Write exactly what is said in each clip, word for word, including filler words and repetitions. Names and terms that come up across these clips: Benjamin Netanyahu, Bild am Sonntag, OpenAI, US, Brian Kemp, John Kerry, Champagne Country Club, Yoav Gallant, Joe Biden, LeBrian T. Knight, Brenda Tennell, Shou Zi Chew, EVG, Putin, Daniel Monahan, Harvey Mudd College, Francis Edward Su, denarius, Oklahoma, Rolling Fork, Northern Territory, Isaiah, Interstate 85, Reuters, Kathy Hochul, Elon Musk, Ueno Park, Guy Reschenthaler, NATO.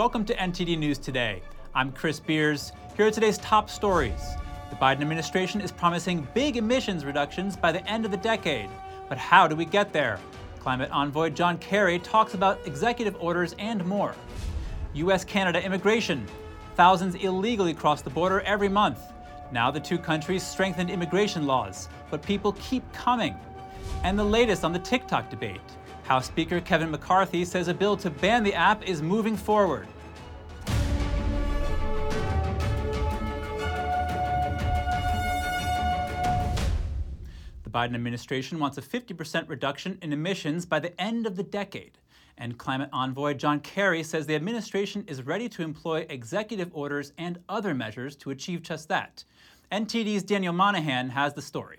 Welcome to N T D News Today. I'm Chris Beers. Here are today's top stories. The Biden administration is promising big emissions reductions by the end of the decade. But how do we get there? Climate envoy John Kerry talks about executive orders and more. U S-Canada immigration. Thousands illegally cross the border every month. Now the two countries strengthened immigration laws, but people keep coming. And the latest on the TikTok debate. House Speaker Kevin McCarthy says a bill to ban the app is moving forward. The Biden administration wants a fifty percent reduction in emissions by the end of the decade. And climate envoy John Kerry says the administration is ready to employ executive orders and other measures to achieve just that. N T D's Daniel Monahan has the story.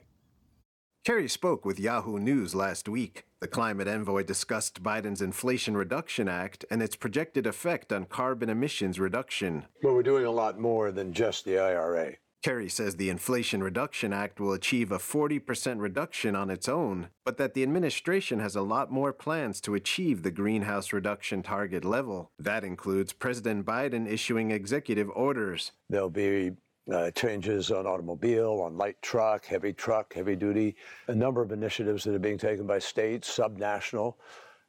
Kerry spoke with Yahoo News last week. The climate envoy discussed Biden's Inflation Reduction Act and its projected effect on carbon emissions reduction. Well, we're doing a lot more than just the I R A. Kerry says the Inflation Reduction Act will achieve a forty percent reduction on its own, but that the administration has a lot more plans to achieve the greenhouse reduction target level. That includes President Biden issuing executive orders. There'll be uh, changes on automobile, on light truck, heavy truck, heavy duty, a number of initiatives that are being taken by states, subnational,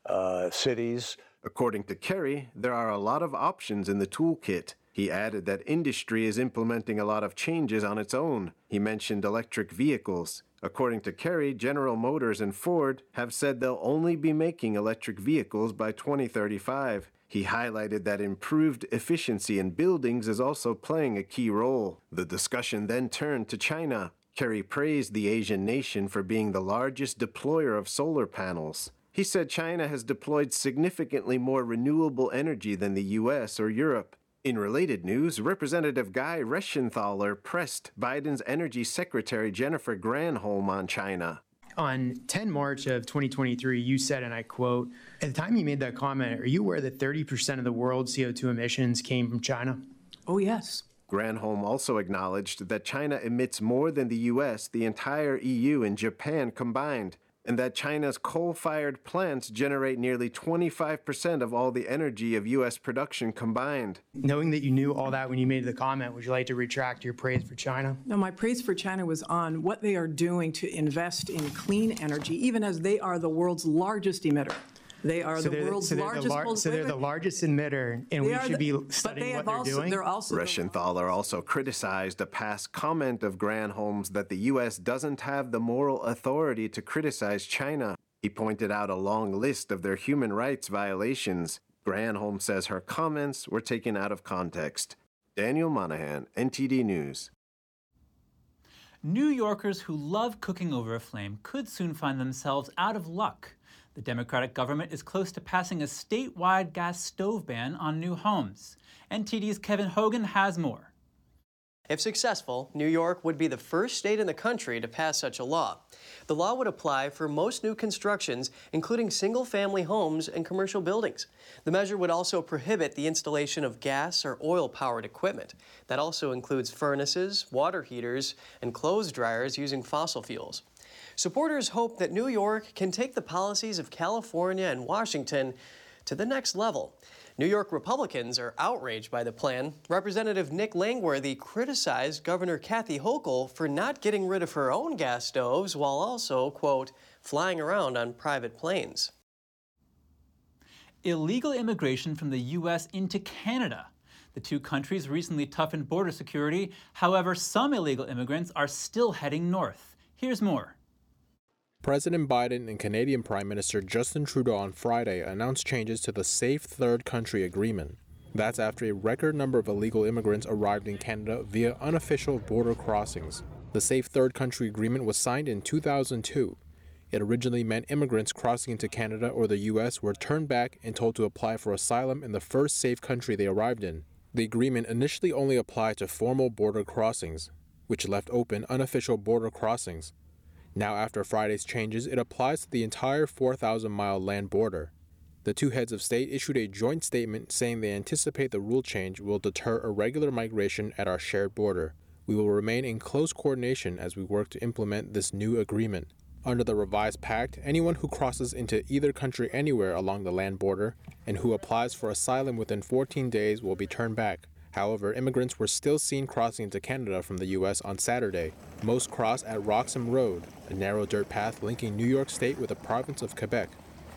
uh, cities. According to Kerry, there are a lot of options in the toolkit. He added that industry is implementing a lot of changes on its own. He mentioned electric vehicles. According to Kerry, General Motors and Ford have said they'll only be making electric vehicles by twenty thirty-five. He highlighted that improved efficiency in buildings is also playing a key role. The discussion then turned to China. Kerry praised the Asian nation for being the largest deployer of solar panels. He said China has deployed significantly more renewable energy than the U S or Europe. In related news, Representative Guy Reschenthaler pressed Biden's Energy Secretary Jennifer Granholm on China. On the tenth of March of twenty twenty-three, you said, and I quote, at the time you made that comment, are you aware that thirty percent of the world's C O two emissions came from China? Oh, yes. Granholm also acknowledged that China emits more than the U S, the entire E U, and Japan combined, and that China's coal-fired plants generate nearly twenty-five percent of all the energy of U S production combined. Knowing that you knew all that when you made the comment, would you like to retract your praise for China? No, my praise for China was on what they are doing to invest in clean energy, even as they are the world's largest emitter. They are so the world's so largest. The lar- so they're the largest emitter, and we should the, be studying what they're also, doing. They're also Reschenthaler also criticized a past comment of Granholm's that the U S doesn't have the moral authority to criticize China. He pointed out a long list of their human rights violations. Granholm says her comments were taken out of context. Daniel Monahan, N T D News. New Yorkers who love cooking over a flame could soon find themselves out of luck. The Democratic government is close to passing a statewide gas stove ban on new homes. N T D's Kevin Hogan has more. If successful, New York would be the first state in the country to pass such a law. The law would apply for most new constructions, including single-family homes and commercial buildings. The measure would also prohibit the installation of gas or oil-powered equipment. That also includes furnaces, water heaters, and clothes dryers using fossil fuels. Supporters hope that New York can take the policies of California and Washington to the next level. New York Republicans are outraged by the plan. Representative Nick Langworthy criticized Governor Kathy Hochul for not getting rid of her own gas stoves while also, quote, flying around on private planes. Illegal immigration from the U S into Canada. The two countries recently toughened border security. However, some illegal immigrants are still heading north. Here's more. President Biden and Canadian Prime Minister Justin Trudeau on Friday announced changes to the Safe Third Country Agreement. That's after a record number of illegal immigrants arrived in Canada via unofficial border crossings. The Safe Third Country Agreement was signed in two thousand two. It originally meant immigrants crossing into Canada or the U S were turned back and told to apply for asylum in the first safe country they arrived in. The agreement initially only applied to formal border crossings, which left open unofficial border crossings. Now, after Friday's changes, it applies to the entire four thousand mile land border. The two heads of state issued a joint statement saying they anticipate the rule change will deter irregular migration at our shared border. We will remain in close coordination as we work to implement this new agreement. Under the revised pact, anyone who crosses into either country anywhere along the land border and who applies for asylum within fourteen days will be turned back. However, immigrants were still seen crossing into Canada from the U S on Saturday. Most crossed at Roxham Road, a narrow dirt path linking New York State with the province of Quebec.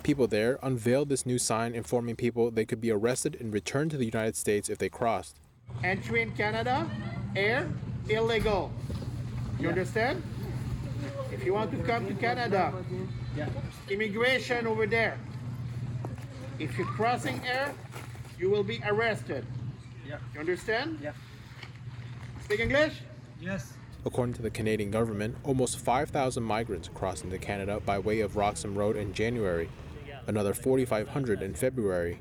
People there unveiled this new sign informing people they could be arrested and returned to the United States if they crossed. Entry in Canada, air, illegal. You understand? If you want to come to Canada, immigration over there. If you're crossing air, you will be arrested. You understand? Yeah. Speak English? Yes. According to the Canadian government, almost five thousand migrants crossed into Canada by way of Roxham Road in January, another four thousand five hundred in February.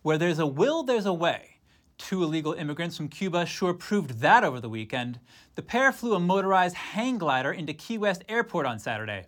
Where there's a will, there's a way. Two illegal immigrants from Cuba sure proved that over the weekend. The pair flew a motorized hang glider into Key West Airport on Saturday.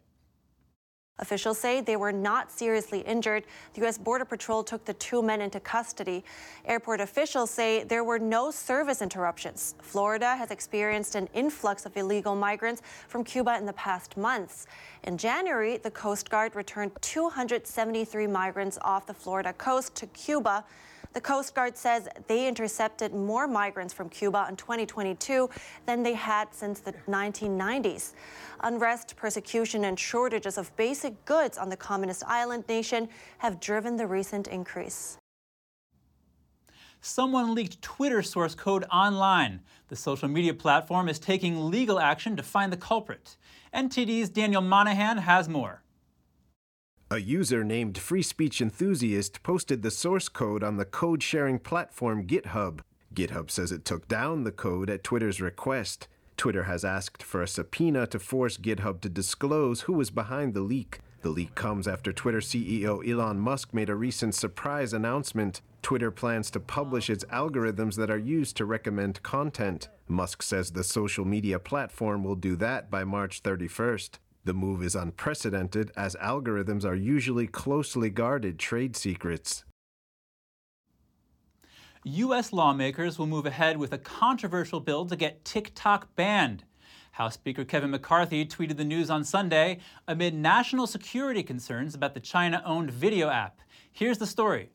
Officials say they were not seriously injured. The U S. Border Patrol took the two men into custody. Airport officials say there were no service interruptions. Florida has experienced an influx of illegal migrants from Cuba in the past months. In January, the Coast Guard returned two hundred seventy-three migrants off the Florida coast to Cuba. The Coast Guard says they intercepted more migrants from Cuba in twenty twenty-two than they had since the nineteen nineties. Unrest, persecution, and shortages of basic goods on the communist island nation have driven the recent increase. Someone leaked Twitter source code online. The social media platform is taking legal action to find the culprit. N T D's Daniel Monahan has more. A user named Free Speech Enthusiast posted the source code on the code-sharing platform GitHub. GitHub says it took down the code at Twitter's request. Twitter has asked for a subpoena to force GitHub to disclose who was behind the leak. The leak comes after Twitter C E O Elon Musk made a recent surprise announcement. Twitter plans to publish its algorithms that are used to recommend content. Musk says the social media platform will do that by March thirty-first. The move is unprecedented, as algorithms are usually closely guarded trade secrets. U S lawmakers will move ahead with a controversial bill to get TikTok banned. House Speaker Kevin McCarthy tweeted the news on Sunday amid national security concerns about the China-owned video app. Here's the story.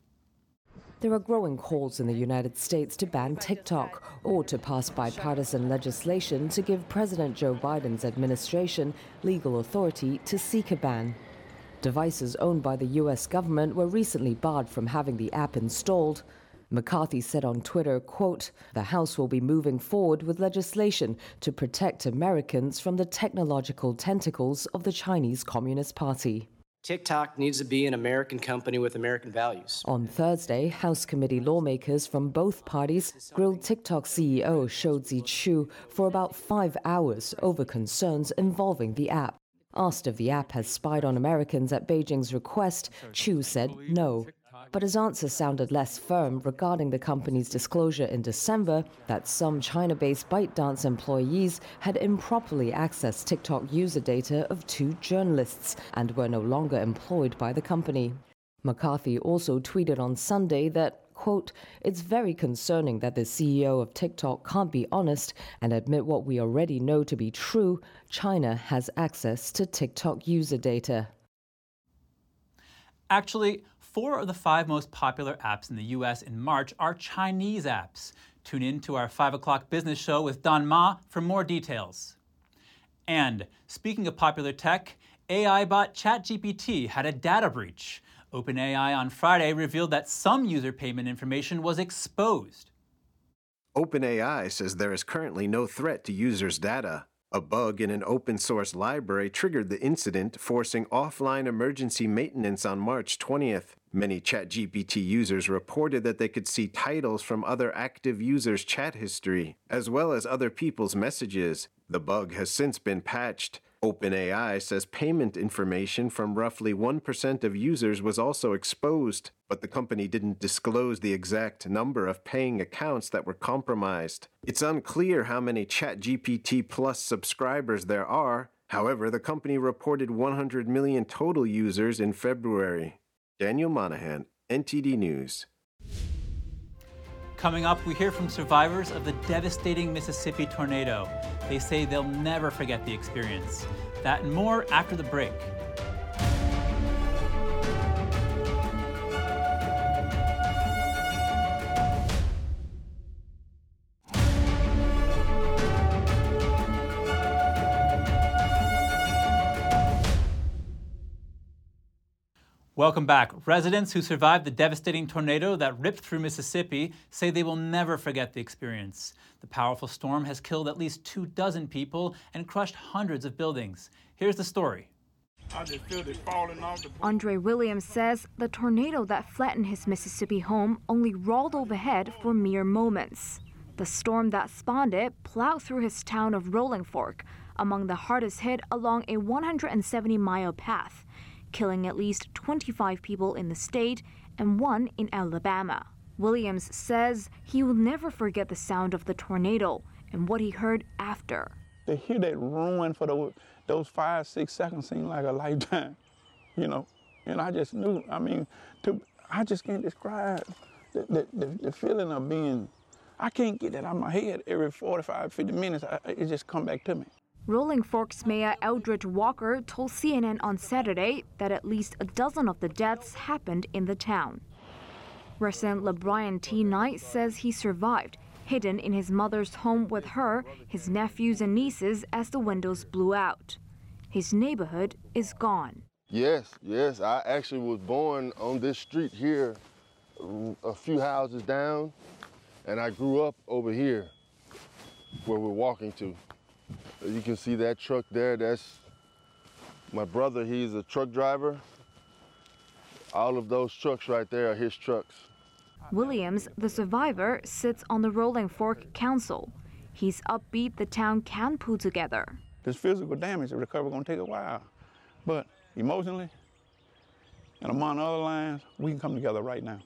There are growing calls in the United States to ban TikTok or to pass bipartisan legislation to give President Joe Biden's administration legal authority to seek a ban. Devices owned by the U S government were recently barred from having the app installed. McCarthy said on Twitter, quote, "The House will be moving forward with legislation to protect Americans from the technological tentacles of the Chinese Communist Party." TikTok needs to be an American company with American values. On Thursday, House committee lawmakers from both parties grilled TikTok C E O Shou Zi Chew for about five hours over concerns involving the app. Asked if the app has spied on Americans at Beijing's request, Chew said no. But his answer sounded less firm regarding the company's disclosure in December that some China-based ByteDance employees had improperly accessed TikTok user data of two journalists and were no longer employed by the company. McCarthy also tweeted on Sunday that, quote, "It's very concerning that the C E O of TikTok can't be honest and admit what we already know to be true. China has access to TikTok user data." Actually, four of the five most popular apps in the U S in March are Chinese apps. Tune in to our five o'clock business show with Don Ma for more details. And speaking of popular tech, A I bot ChatGPT had a data breach. OpenAI on Friday revealed that some user payment information was exposed. OpenAI says there is currently no threat to users' data. A bug in an open-source library triggered the incident, forcing offline emergency maintenance on March twentieth. Many ChatGPT users reported that they could see titles from other active users' chat history, as well as other people's messages. The bug has since been patched. OpenAI says payment information from roughly one percent of users was also exposed, but the company didn't disclose the exact number of paying accounts that were compromised. It's unclear how many ChatGPT Plus subscribers there are. However, the company reported one hundred million total users in February. Daniel Monahan, N T D News. Coming up, we hear from survivors of the devastating Mississippi tornado. They say they'll never forget the experience. That and more after the break. Welcome back. Residents who survived the devastating tornado that ripped through Mississippi say they will never forget the experience. The powerful storm has killed at least two dozen people and crushed hundreds of buildings. Here's the story. I just feel it falling off the... Andre Williams says the tornado that flattened his Mississippi home only rolled overhead for mere moments. The storm that spawned it plowed through his town of Rolling Fork, among the hardest hit along a one hundred seventy mile path, killing at least twenty-five people in the state and one in Alabama. Williams says he will never forget the sound of the tornado and what he heard after. To hear that ruin for the, those five, six seconds seemed like a lifetime, you know. And I just knew, I mean, to, I just can't describe the, the, the, the feeling of being, I can't get that out of my head. Every forty-five, fifty minutes, I, it just come back to me. Rolling Fork's Mayor Eldridge Walker told C N N on Saturday that at least a dozen of the deaths happened in the town. Resident LeBrian T. Knight says he survived, hidden in his mother's home with her, his nephews and nieces as the windows blew out. His neighborhood is gone. Yes, yes, I actually was born on this street here, a few houses down, and I grew up over here where we're walking to. You can see that truck there, that's my brother, he's a truck driver. All of those trucks right there are his trucks. Williams, the survivor, sits on the Rolling Fork Council. He's upbeat the town can pull together. This physical damage, the recovery gonna take a while, but emotionally and among other lines, we can come together right now.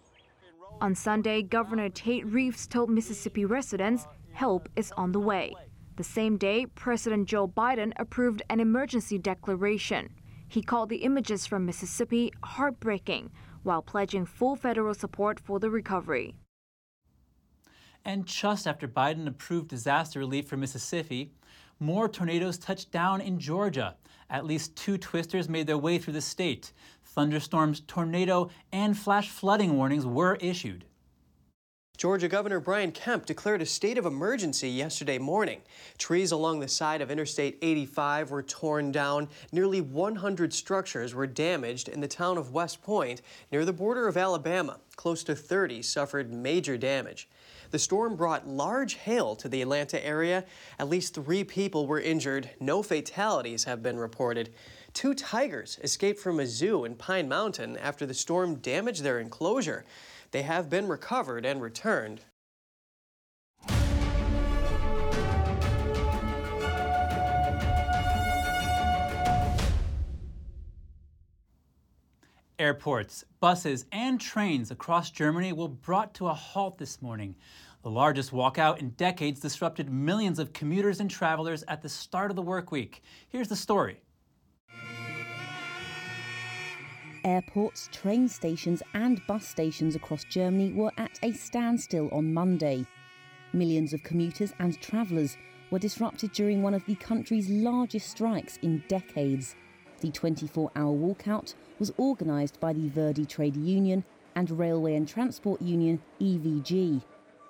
On Sunday, Governor Tate Reeves told Mississippi residents help is on the way. The same day, President Joe Biden approved an emergency declaration. He called the images from Mississippi heartbreaking, while pledging full federal support for the recovery. And just after Biden approved disaster relief for Mississippi, more tornadoes touched down in Georgia. At least two twisters made their way through the state. Thunderstorms, tornado, and flash flooding warnings were issued. Georgia Governor Brian Kemp declared a state of emergency yesterday morning. Trees along the side of Interstate eighty-five were torn down. Nearly one hundred structures were damaged in the town of West Point, near the border of Alabama. Close to thirty suffered major damage. The storm brought large hail to the Atlanta area. At least three people were injured. No fatalities have been reported. Two tigers escaped from a zoo in Pine Mountain after the storm damaged their enclosure. They have been recovered and returned. Airports, buses, and trains across Germany were brought to a halt this morning. The largest walkout in decades disrupted millions of commuters and travelers at the start of the work week. Here's the story. Airports, train stations and bus stations across Germany were at a standstill on Monday. Millions of commuters and travellers were disrupted during one of the country's largest strikes in decades. The twenty-four hour walkout was organised by the Verdi Trade Union and Railway and Transport Union, E V G.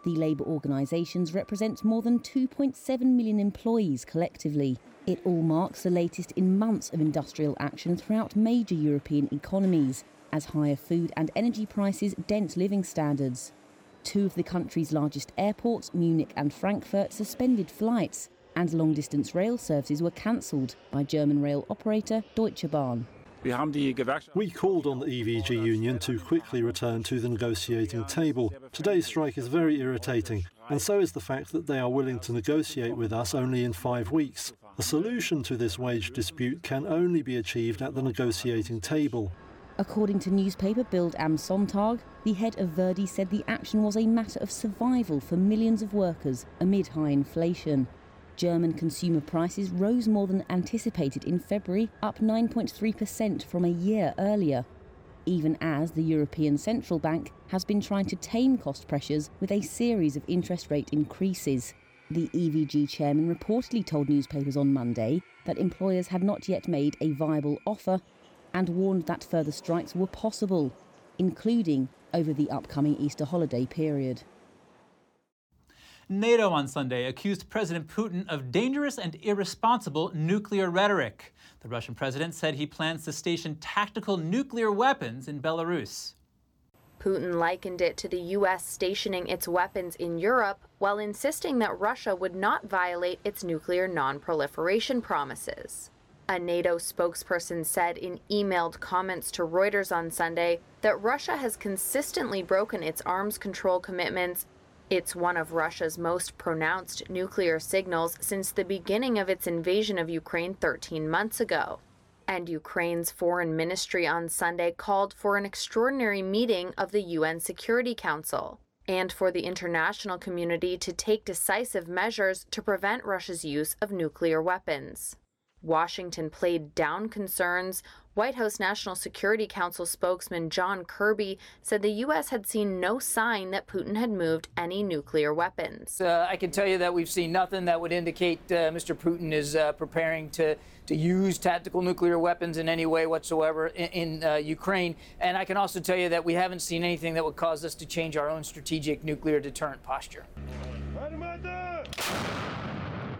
The labour organisations represent more than two point seven million employees collectively. It all marks the latest in months of industrial action throughout major European economies, as higher food and energy prices dent living standards. Two of the country's largest airports, Munich and Frankfurt, suspended flights, and long-distance rail services were cancelled by German rail operator Deutsche Bahn. We called on the E V G union to quickly return to the negotiating table. Today's strike is very irritating, and so is the fact that they are willing to negotiate with us only in five weeks. A solution to this wage dispute can only be achieved at the negotiating table. According to newspaper Bild am Sonntag, the head of Verdi said the action was a matter of survival for millions of workers amid high inflation. German consumer prices rose more than anticipated in February, up nine point three percent from a year earlier. even as the European Central Bank has been trying to tame cost pressures with a series of interest rate increases. The E V G chairman reportedly told newspapers on Monday that employers had not yet made a viable offer and warned that further strikes were possible, including over the upcoming Easter holiday period. NATO on Sunday accused President Putin of dangerous and irresponsible nuclear rhetoric. The Russian president said he plans to station tactical nuclear weapons in Belarus. Putin likened it to the U S stationing its weapons in Europe while insisting that Russia would not violate its nuclear non-proliferation promises. A NATO spokesperson said in emailed comments to Reuters on Sunday that Russia has consistently broken its arms control commitments. It's one of Russia's most pronounced nuclear signals since the beginning of its invasion of Ukraine thirteen months ago. And Ukraine's foreign ministry on Sunday called for an extraordinary meeting of the U N Security Council and for the international community to take decisive measures to prevent Russia's use of nuclear weapons. Washington played down concerns. White House National Security Council spokesman John Kerry said the U S had seen no sign that Putin had moved any nuclear weapons. Uh, I can tell you that we've seen nothing that would indicate uh, Mister Putin is uh, preparing to, to use tactical nuclear weapons in any way whatsoever in, in uh, Ukraine. And I can also tell you that we haven't seen anything that would cause us to change our own strategic nuclear deterrent posture.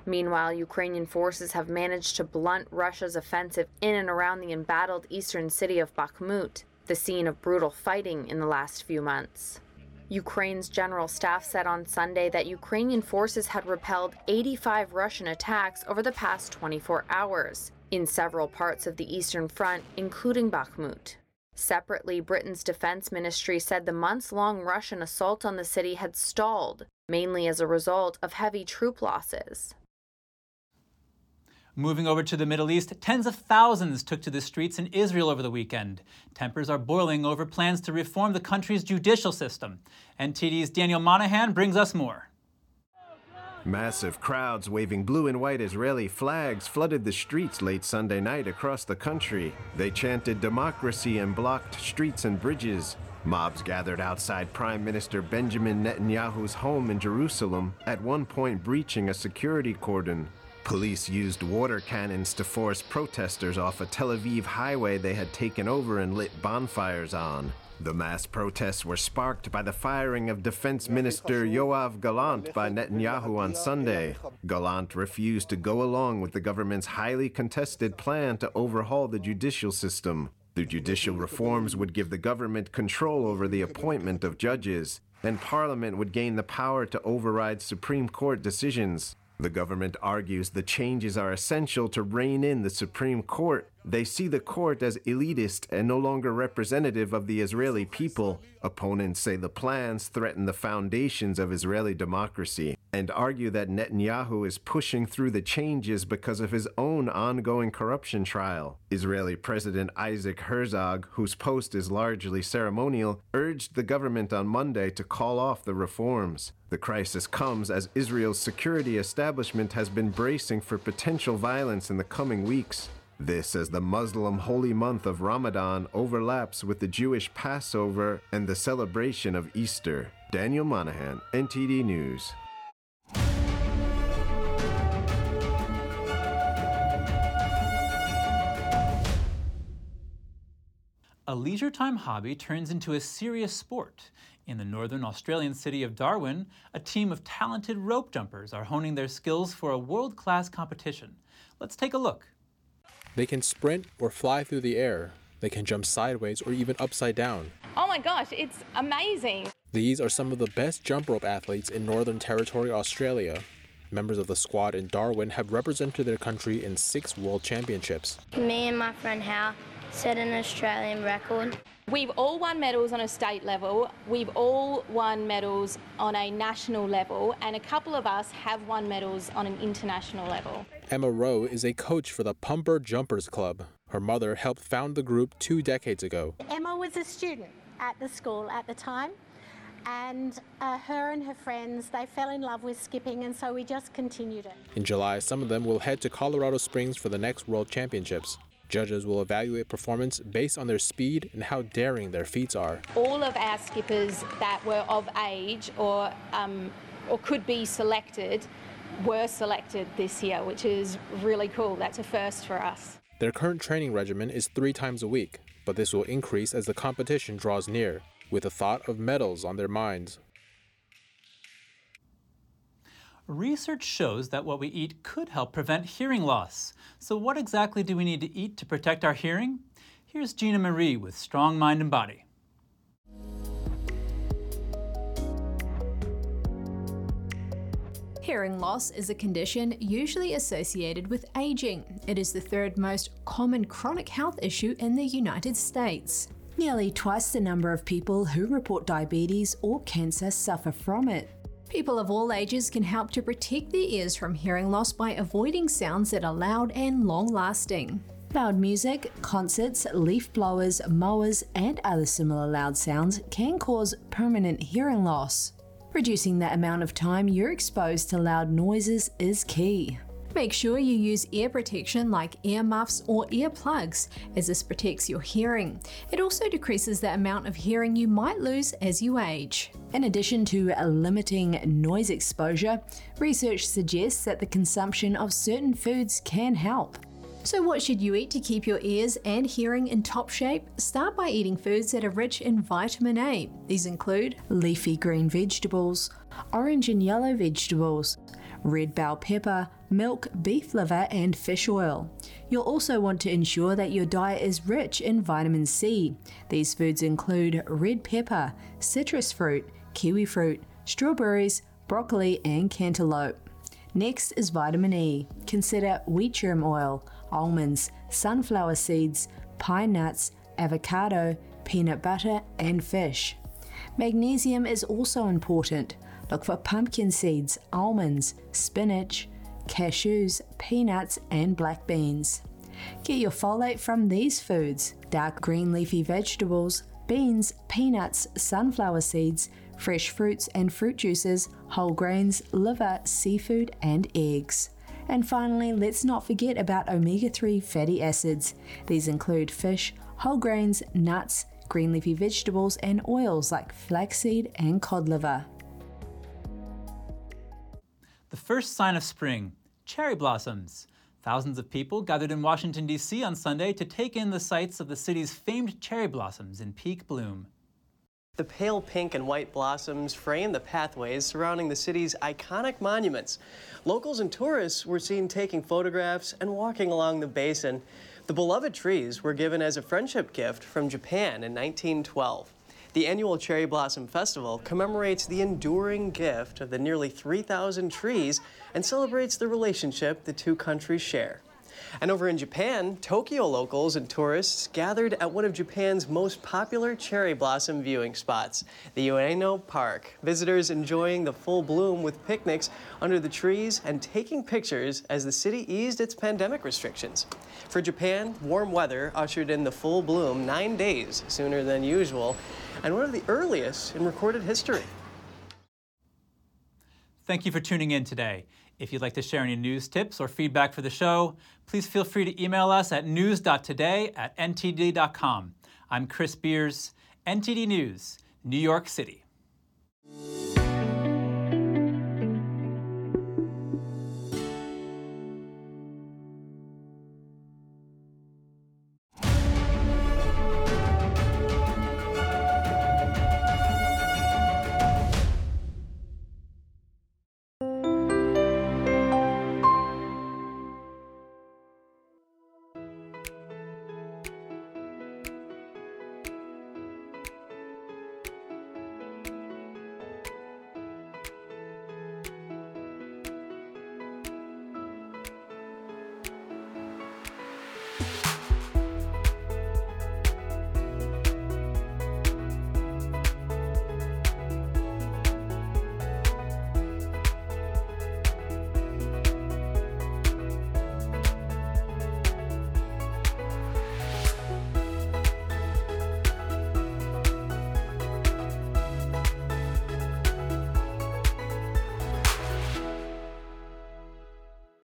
Meanwhile, Ukrainian forces have managed to blunt Russia's offensive in and around the embattled eastern city of Bakhmut, the scene of brutal fighting in the last few months. Ukraine's general staff said on Sunday that Ukrainian forces had repelled eighty-five Russian attacks over the past twenty-four hours in several parts of the Eastern Front, including Bakhmut. Separately, Britain's defense ministry said the months-long Russian assault on the city had stalled, mainly as a result of heavy troop losses. Moving over to the Middle East, tens of thousands took to the streets in Israel over the weekend. Tempers are boiling over plans to reform the country's judicial system. N T D's Daniel Monahan brings us more. Massive crowds waving blue and white Israeli flags flooded the streets late Sunday night across the country. They chanted democracy and blocked streets and bridges. Mobs gathered outside Prime Minister Benjamin Netanyahu's home in Jerusalem, at one point breaching a security cordon. Police used water cannons to force protesters off a Tel Aviv highway they had taken over and lit bonfires on. The mass protests were sparked by the firing of Defense Minister Yoav Gallant by Netanyahu on Sunday. Gallant refused to go along with the government's highly contested plan to overhaul the judicial system. The judicial reforms would give the government control over the appointment of judges, and Parliament would gain the power to override Supreme Court decisions. The government argues the changes are essential to rein in the Supreme Court. They see the court as elitist and no longer representative of the Israeli people. Opponents say the plans threaten the foundations of Israeli democracy and argue that Netanyahu is pushing through the changes because of his own ongoing corruption trial. Israeli President Isaac Herzog, whose post is largely ceremonial, urged the government on Monday to call off the reforms. The crisis comes as Israel's security establishment has been bracing for potential violence in the coming weeks. This as the Muslim holy month of Ramadan overlaps with the Jewish Passover and the celebration of Easter. Daniel Monahan, N T D News. A leisure time hobby turns into a serious sport. In the northern Australian city of Darwin, a team of talented rope jumpers are honing their skills for a world-class competition. Let's take a look. They can sprint or fly through the air. They can jump sideways or even upside down. Oh my gosh, it's amazing. These are some of the best jump rope athletes in Northern Territory, Australia. Members of the squad in Darwin have represented their country in six world championships. Me and my friend Hal set an Australian record. We've all won medals on a state level, we've all won medals on a national level, and a couple of us have won medals on an international level. Emma Rowe is a coach for the Pumper Jumpers Club. Her mother helped found the group two decades ago. Emma was a student at the school at the time, and uh, her and her friends, they fell in love with skipping, and so we just continued it. In July, some of them will head to Colorado Springs for the next World Championships. Judges will evaluate performance based on their speed and how daring their feats are. All of our skippers that were of age or um, or could be selected were selected this year, which is really cool. That's a first for us. Their current training regimen is three times a week, but this will increase as the competition draws near, with the thought of medals on their minds. Research shows that what we eat could help prevent hearing loss. So what exactly do we need to eat to protect our hearing? Here's Gina Marie with Strong Mind and Body. Hearing loss is a condition usually associated with aging. It is the third most common chronic health issue in the United States. Nearly twice the number of people who report diabetes or cancer suffer from it. People of all ages can help to protect their ears from hearing loss by avoiding sounds that are loud and long-lasting. Loud music, concerts, leaf blowers, mowers, and other similar loud sounds can cause permanent hearing loss. Reducing the amount of time you're exposed to loud noises is key. Make sure you use ear protection like earmuffs or earplugs, as this protects your hearing. It also decreases the amount of hearing you might lose as you age. In addition to limiting noise exposure, research suggests that the consumption of certain foods can help. So what should you eat to keep your ears and hearing in top shape? Start by eating foods that are rich in vitamin A. These include leafy green vegetables, orange and yellow vegetables, red bell pepper, milk, beef liver, and fish oil. You'll also want to ensure that your diet is rich in vitamin C. These foods include red pepper, citrus fruit, kiwi fruit, strawberries, broccoli, and cantaloupe. Next is vitamin E. Consider wheat germ oil, almonds, sunflower seeds, pine nuts, avocado, peanut butter, and fish. Magnesium is also important. Look for pumpkin seeds, almonds, spinach, cashews, peanuts, and black beans. Get your folate from these foods: dark green leafy vegetables, beans, peanuts, sunflower seeds, fresh fruits and fruit juices, whole grains, liver, seafood, and eggs. And finally, let's not forget about omega three fatty acids. These include fish, whole grains, nuts, green leafy vegetables, and oils like flaxseed and cod liver. The first sign of spring, cherry blossoms. Thousands of people gathered in Washington, D C on Sunday to take in the sights of the city's famed cherry blossoms in peak bloom. The pale pink and white blossoms frame the pathways surrounding the city's iconic monuments. Locals and tourists were seen taking photographs and walking along the basin. The beloved trees were given as a friendship gift from Japan in nineteen twelve. The annual Cherry Blossom Festival commemorates the enduring gift of the nearly three thousand trees and celebrates the relationship the two countries share. And over in Japan, Tokyo locals and tourists gathered at one of Japan's most popular cherry blossom viewing spots, the Ueno Park. Visitors enjoying the full bloom with picnics under the trees and taking pictures as the city eased its pandemic restrictions. For Japan, warm weather ushered in the full bloom nine days sooner than usual, and one of the earliest in recorded history. Thank you for tuning in today. If you'd like to share any news tips or feedback for the show, please feel free to email us at news dot today at n t d dot com. I'm Chris Beers, N T D News, New York City.